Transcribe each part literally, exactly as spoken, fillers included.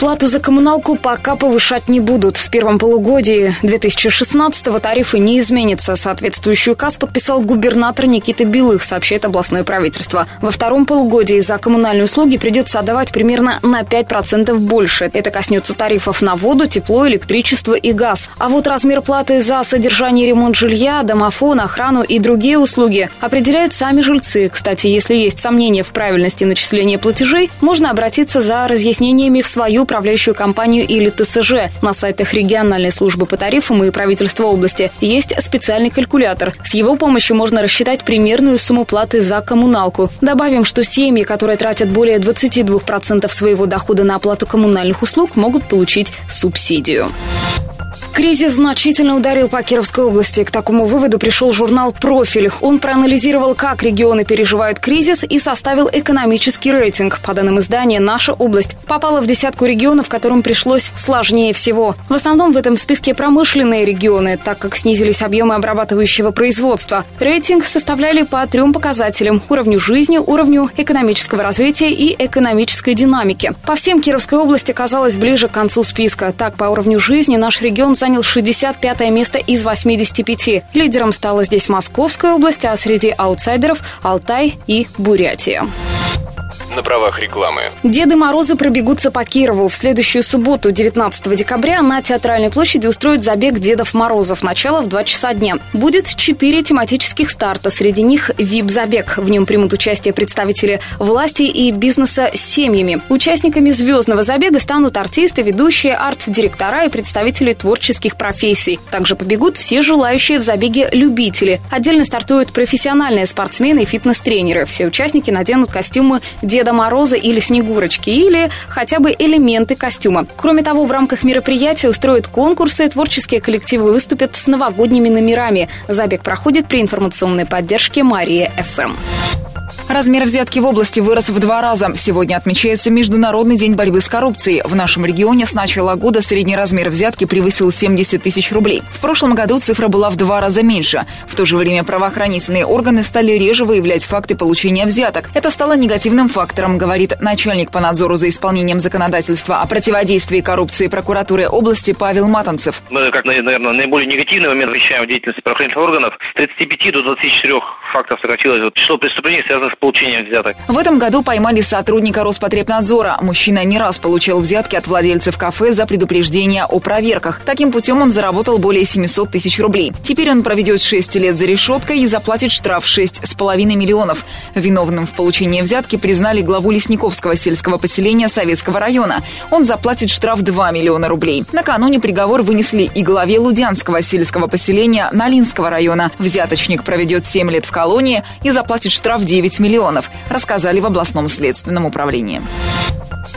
Плату за коммуналку пока повышать не будут. В первом полугодии две тысячи шестнадцатого тарифы не изменятся. Соответствующий указ подписал губернатор Никита Белых, сообщает областное правительство. Во втором полугодии за коммунальные услуги придется отдавать примерно на пять процентов больше. Это коснется тарифов на воду, тепло, электричество и газ. А вот размер платы за содержание и ремонт жилья, домофон, охрану и другие услуги определяют сами жильцы. Кстати, если есть сомнения в правильности начисления платежей, можно обратиться за разъяснениями в свою управляющую компанию или ТСЖ. На сайтах региональной службы по тарифам и правительства области есть специальный калькулятор. С его помощью можно рассчитать примерную сумму платы за коммуналку. Добавим, что семьи, которые тратят более двадцати двух процентов своего дохода на оплату коммунальных услуг, могут получить субсидию. Кризис значительно ударил по Кировской области. К такому выводу пришел журнал «Профиль». Он проанализировал, как регионы переживают кризис, и составил экономический рейтинг. По данным издания, наша область попала в десятку регионов, которым пришлось сложнее всего. В основном в этом списке промышленные регионы, так как снизились объемы обрабатывающего производства. Рейтинг составляли по трем показателям – уровню жизни, уровню экономического развития и экономической динамики. По всем Кировской области оказалась ближе к концу списка. Так, по уровню жизни наш регион – занял шестьдесят пятое место из восьмидесяти пяти. Лидером стала здесь Московская область, а среди аутсайдеров – Алтай и Бурятия. На правах рекламы. Деды Морозы пробегутся по Кирову. В следующую субботу, девятнадцатого декабря, на Театральной площади устроят забег Дедов Морозов. Начало в два часа дня. Будет четыре тематических старта. Среди них ви ай пи-забег. В нем примут участие представители власти и бизнеса с семьями. Участниками звездного забега станут артисты, ведущие, арт-директора и представители творческих профессий. Также побегут все желающие в забеге любители. Отдельно стартуют профессиональные спортсмены и фитнес-тренеры. Все участники наденут костюмы Деда Мороза или Снегурочки, или хотя бы элементы костюма. Кроме того, в рамках мероприятия устроят конкурсы, творческие коллективы выступят с новогодними номерами. Забег проходит при информационной поддержке Мария-ФМ. Размер взятки в области вырос в два раза. Сегодня отмечается Международный день борьбы с коррупцией. В нашем регионе с начала года средний размер взятки превысил семьдесят тысяч рублей. В прошлом году цифра была в два раза меньше. В то же время правоохранительные органы стали реже выявлять факты получения взяток. Это стало негативным фактором, говорит начальник по надзору за исполнением законодательства о противодействии коррупции прокуратуры области Павел Матанцев. Мы, как, наверное, наиболее негативный момент вещаем в деятельности правоохранительных органов. С тридцати пяти до двадцати четырёх фактов сократилось число преступлений, связанных с получением взяток. В этом году поймали сотрудника Роспотребнадзора. Мужчина не раз получил взятки от владельцев кафе за предупреждение о проверках. Таким путем он заработал более семисот тысяч рублей. Теперь он проведет шесть лет за решеткой и заплатит штраф шесть с половиной миллионов. Виновным в получении взятки признали главу Лесниковского сельского поселения Советского района. Он заплатит штраф два миллиона рублей. Накануне приговор вынесли и главе Лудянского сельского поселения Налинского района. Взяточник проведет семь лет в колонии и заплатит штраф девять миллионов, рассказали в областном следственном управлении.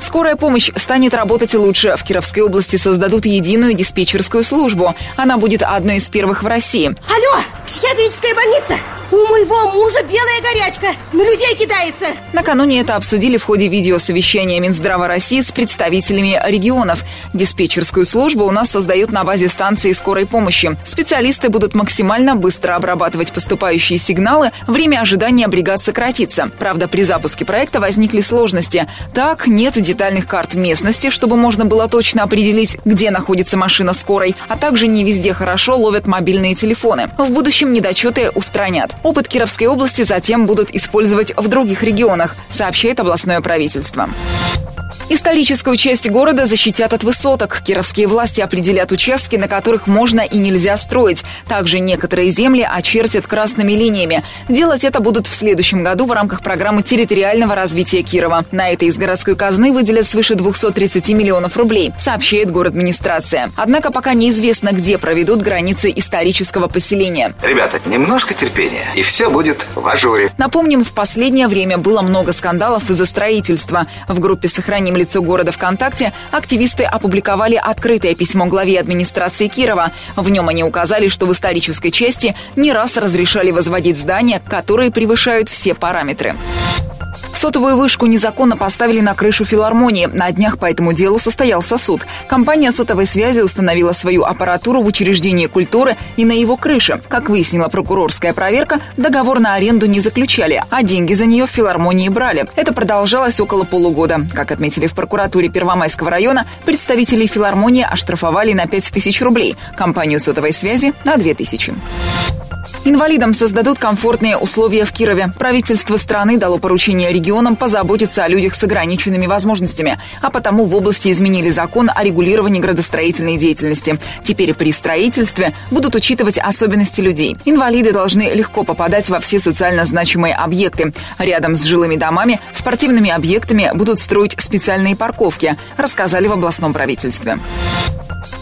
Скорая помощь станет работать лучше. В Кировской области создадут единую диспетчерскую службу. Она будет одной из первых в России. Алло, психиатрическая больница! У моего мужа белая горячка. На людей кидается. Накануне это обсудили в ходе видеосовещания Минздрава России с представителями регионов. Диспетчерскую службу у нас создают на базе станции скорой помощи. Специалисты будут максимально быстро обрабатывать поступающие сигналы. Время ожидания бригад сократится. Правда, при запуске проекта возникли сложности. Так, нет детальных карт местности, чтобы можно было точно определить, где находится машина скорой. А также не везде хорошо ловят мобильные телефоны. В будущем недочеты устранят. Опыт Кировской области затем будут использовать в других регионах, сообщает областное правительство. Историческую часть города защитят от высоток. Кировские власти определят участки, на которых можно и нельзя строить. Также некоторые земли очертят красными линиями. Делать это будут в следующем году в рамках программы территориального развития Кирова. На это из городской казны выделят свыше двухсот тридцати миллионов рублей, сообщает город-администрация. Однако пока неизвестно, где проведут границы исторического поселения. Ребята, немножко терпения, и все будет в ажуре. Напомним, в последнее время было много скандалов из-за строительства. В группе «Сохраним лицо города» ВКонтакте активисты опубликовали открытое письмо главе администрации Кирова. В нем они указали, что в исторической части не раз разрешали возводить здания, которые превышают все параметры. Сотовую вышку незаконно поставили на крышу филармонии. На днях по этому делу состоялся суд. Компания сотовой связи установила свою аппаратуру в учреждении культуры и на его крыше. Как выяснила прокурорская проверка, договор на аренду не заключали, а деньги за нее в филармонии брали. Это продолжалось около полугода. Как отметили в прокуратуре Первомайского района, представителей филармонии оштрафовали на пять тысяч рублей, компанию сотовой связи на две тысячи. Инвалидам создадут комфортные условия в Кирове. Правительство страны дало поручение регионам позаботиться о людях с ограниченными возможностями, а потому в области изменили закон о регулировании градостроительной деятельности. Теперь при строительстве будут учитывать особенности людей. Инвалиды должны легко попадать во все социально значимые объекты. Рядом с жилыми домами, спортивными объектами будут строить специальные парковки, рассказали в областном правительстве.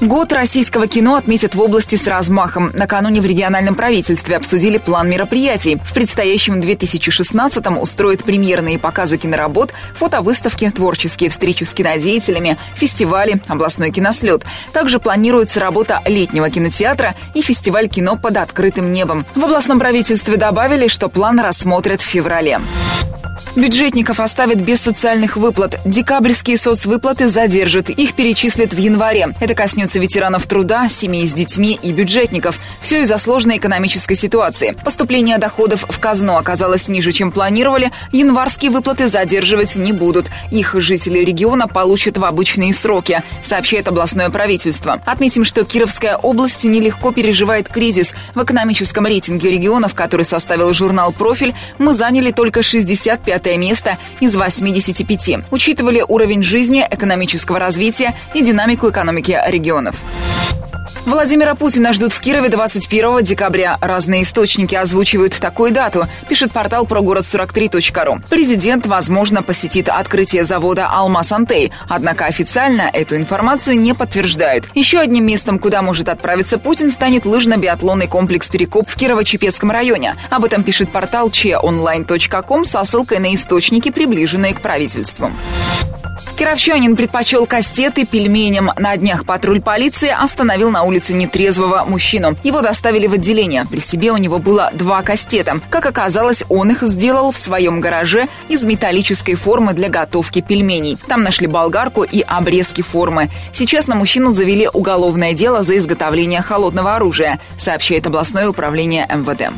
Год российского кино отметят в области с размахом. Накануне в региональном правительстве обсудили план мероприятий. В предстоящем две тысячи шестнадцатом устроят премьерные показы киноработ, фотовыставки, творческие встречи с кинодеятелями, фестивали, областной кинослет. Также планируется работа летнего кинотеатра и фестиваль кино под открытым небом. В областном правительстве добавили, что план рассмотрят в феврале. Бюджетников оставят без социальных выплат. Декабрьские соцвыплаты задержат. Их перечислят в январе. Это коснется ветеранов труда, семей с детьми и бюджетников. Все из-за сложной экономической ситуации. Поступление доходов в казну оказалось ниже, чем планировали. Январские выплаты задерживать не будут. Их жители региона получат в обычные сроки, сообщает областное правительство. Отметим, что Кировская область нелегко переживает кризис. В экономическом рейтинге регионов, который составил журнал «Профиль», мы заняли только шестьдесят пятое место из восьмидесяти пяти. Учитывали уровень жизни, экономического развития и динамику экономики регионов. Владимира Путина ждут в Кирове двадцать первого декабря. Разные источники озвучивают такую дату, пишет портал про город сорок три точка ру. Президент, возможно, посетит открытие завода «Алмаз-Антей», однако официально эту информацию не подтверждают. Еще одним местом, куда может отправиться Путин, станет лыжно-биатлонный комплекс «Перекоп» в Кирово-Чепецком районе. Об этом пишет портал че точка онлайн точка ком со ссылкой на источники, приближенные к правительству. Кировчанин предпочел кастеты пельменям. На днях патруль полиции остановил на улице нетрезвого мужчину. Его доставили в отделение. При себе у него было два кастета. Как оказалось, он их сделал в своем гараже из металлической формы для готовки пельменей. Там нашли болгарку и обрезки формы. Сейчас на мужчину завели уголовное дело за изготовление холодного оружия, сообщает областное управление эм вэ дэ.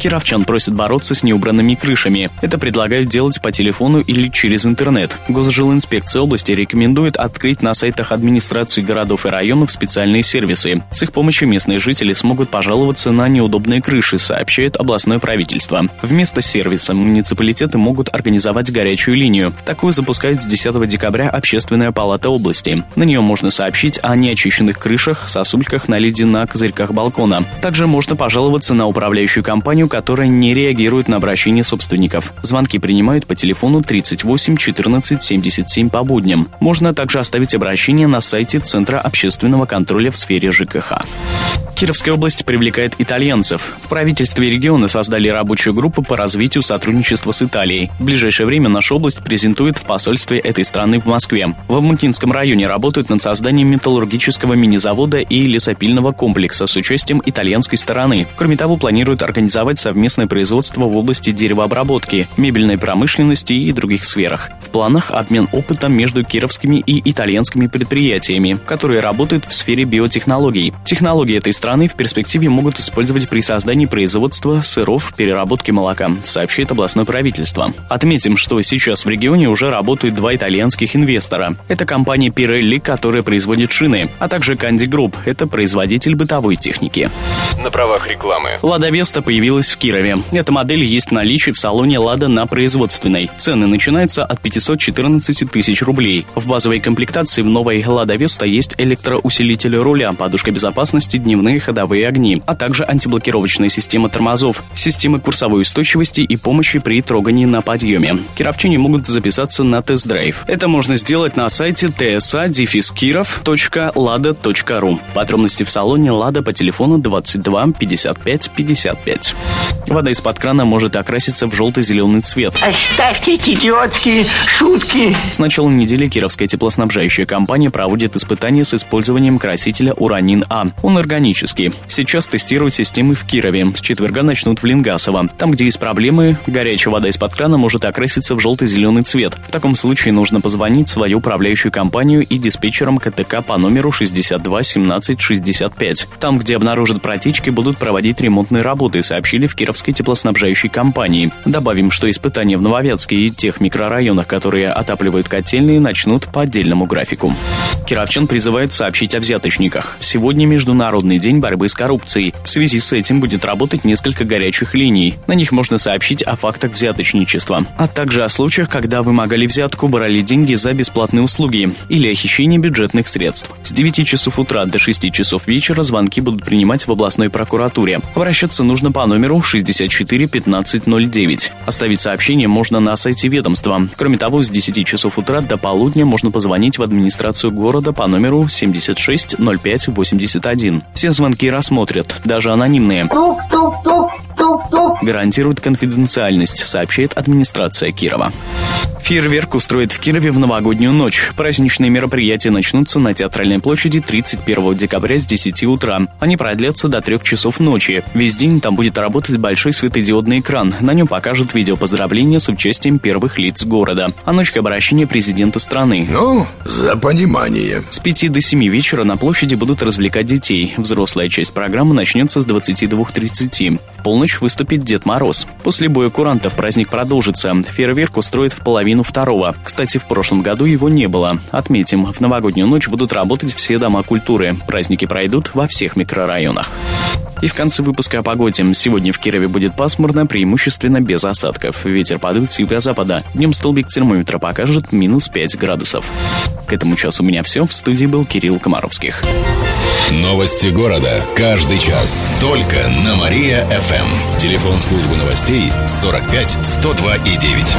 Кировчан просят бороться с неубранными крышами. Это предлагают делать по телефону или через интернет. Госжилинспекция области рекомендует открыть на сайтах администрации городов и районов специальные сервисы. С их помощью местные жители смогут пожаловаться на неудобные крыши, сообщает областное правительство. Вместо сервиса муниципалитеты могут организовать горячую линию. Такую запускает с десятого декабря общественная палата области. На нее можно сообщить о неочищенных крышах, сосульках на льде, на козырьках балкона. Также можно пожаловаться на управляющую компанию, которая не реагирует на обращение собственников. Звонки принимают по телефону тридцать восемь четырнадцать семьдесят семь по будням. Можно также оставить обращение на сайте Центра общественного контроля в сфере жэ ка ха. Кировская область привлекает итальянцев. В правительстве региона создали рабочую группу по развитию сотрудничества с Италией. В ближайшее время наша область презентует в посольстве этой страны в Москве. В Амункинском районе работают над созданием металлургического мини-завода и лесопильного комплекса с участием итальянской стороны. Кроме того, планируют организовать совместное производство в области деревообработки, мебельной промышленности и других сферах. В планах обмен опытом между кировскими и итальянскими предприятиями, которые работают в сфере биотехнологий. Технологии этой страны в перспективе могут использовать при создании производства сыров, переработке молока, сообщает областное правительство. Отметим, что сейчас в регионе уже работают два итальянских инвестора. Это компания Пирелли, которая производит шины, а также Канди Групп, это производитель бытовой техники. На правах рекламы. Лада Веста появилась в Кирове. Эта модель есть в наличии в салоне Лада на Производственной. Цены начинаются от пятисот четырнадцати тысяч рублей. В базовой комплектации в новой Лада Веста есть электроусилитель руля, подушка безопасности, дневные ходовые огни, а также антиблокировочная система тормозов, система курсовой устойчивости и помощи при трогании на подъеме. Кировчане могут записаться на тест-драйв. Это можно сделать на сайте тэ эс а дефис киров точка лада точка ру. Подробности в салоне Лада по телефону двадцать два пятьдесят пять пятьдесят пять. Вода из-под крана может окраситься в желто-зеленый цвет. Оставьте эти идиотские шутки. С начала недели Кировская теплоснабжающая компания проводит испытания с использованием красителя Уранин-А. Он органический. Кирово-Чепецкий. Сейчас тестируют системы в Кирове. С четверга начнут в Ленгасово. Там, где есть проблемы, горячая вода из-под крана может окраситься в желто-зеленый цвет. В таком случае нужно позвонить в свою управляющую компанию и диспетчерам ка тэ ка по номеру шестьдесят два семнадцать шестьдесят пять. Там, где обнаружат протечки, будут проводить ремонтные работы, сообщили в Кировской теплоснабжающей компании. Добавим, что испытания в Нововятске и тех микрорайонах, которые отапливают котельные, начнут по отдельному графику. Кировчан призывает сообщить о взяточниках. Сегодня Международный день борьбы с коррупцией. В связи с этим будет работать несколько горячих линий. На них можно сообщить о фактах взяточничества, а также о случаях, когда вымогали взятку, брали деньги за бесплатные услуги или о хищении бюджетных средств. С девяти часов утра до шести часов вечера звонки будут принимать в областной прокуратуре. Обращаться нужно по номеру шестьдесят четыре пятнадцать ноль девять. Оставить сообщение можно на сайте ведомства. Кроме того, с десяти часов утра до полудня можно позвонить в администрацию города по номеру семьдесят шесть ноль пять восемьдесят один. Все звонки рассмотрят, даже анонимные. Гарантирует конфиденциальность, сообщает администрация Кирова. Фейерверк устроит в Кирове в новогоднюю ночь. Праздничные мероприятия начнутся на Театральной площади тридцать первого декабря с десяти утра. Они продлятся до трёх часов ночи. Весь день там будет работать большой светодиодный экран. На нем покажут видео поздравления с участием первых лиц города. А ночка обращения президента страны. Ну, за понимание. С пяти до семи вечера на площади будут развлекать детей. Взрослая часть программы начнется с двадцати двух тридцати. В полночь выступит Дед Мороз. После боя курантов праздник продолжится. Фейерверк устроит в половину второго. Кстати, в прошлом году его не было. Отметим, в новогоднюю ночь будут работать все дома культуры. Праздники пройдут во всех микрорайонах. И в конце выпуска о погоде. Сегодня в Кирове будет пасмурно, преимущественно без осадков. Ветер подует с юго-запада. Днем столбик термометра покажет минус пять градусов. К этому часу у меня все. В студии был Кирилл Комаровских. Новости города. Каждый час. Только на Мария-ФМ. Телефон службы новостей сорок пять сто два и девять.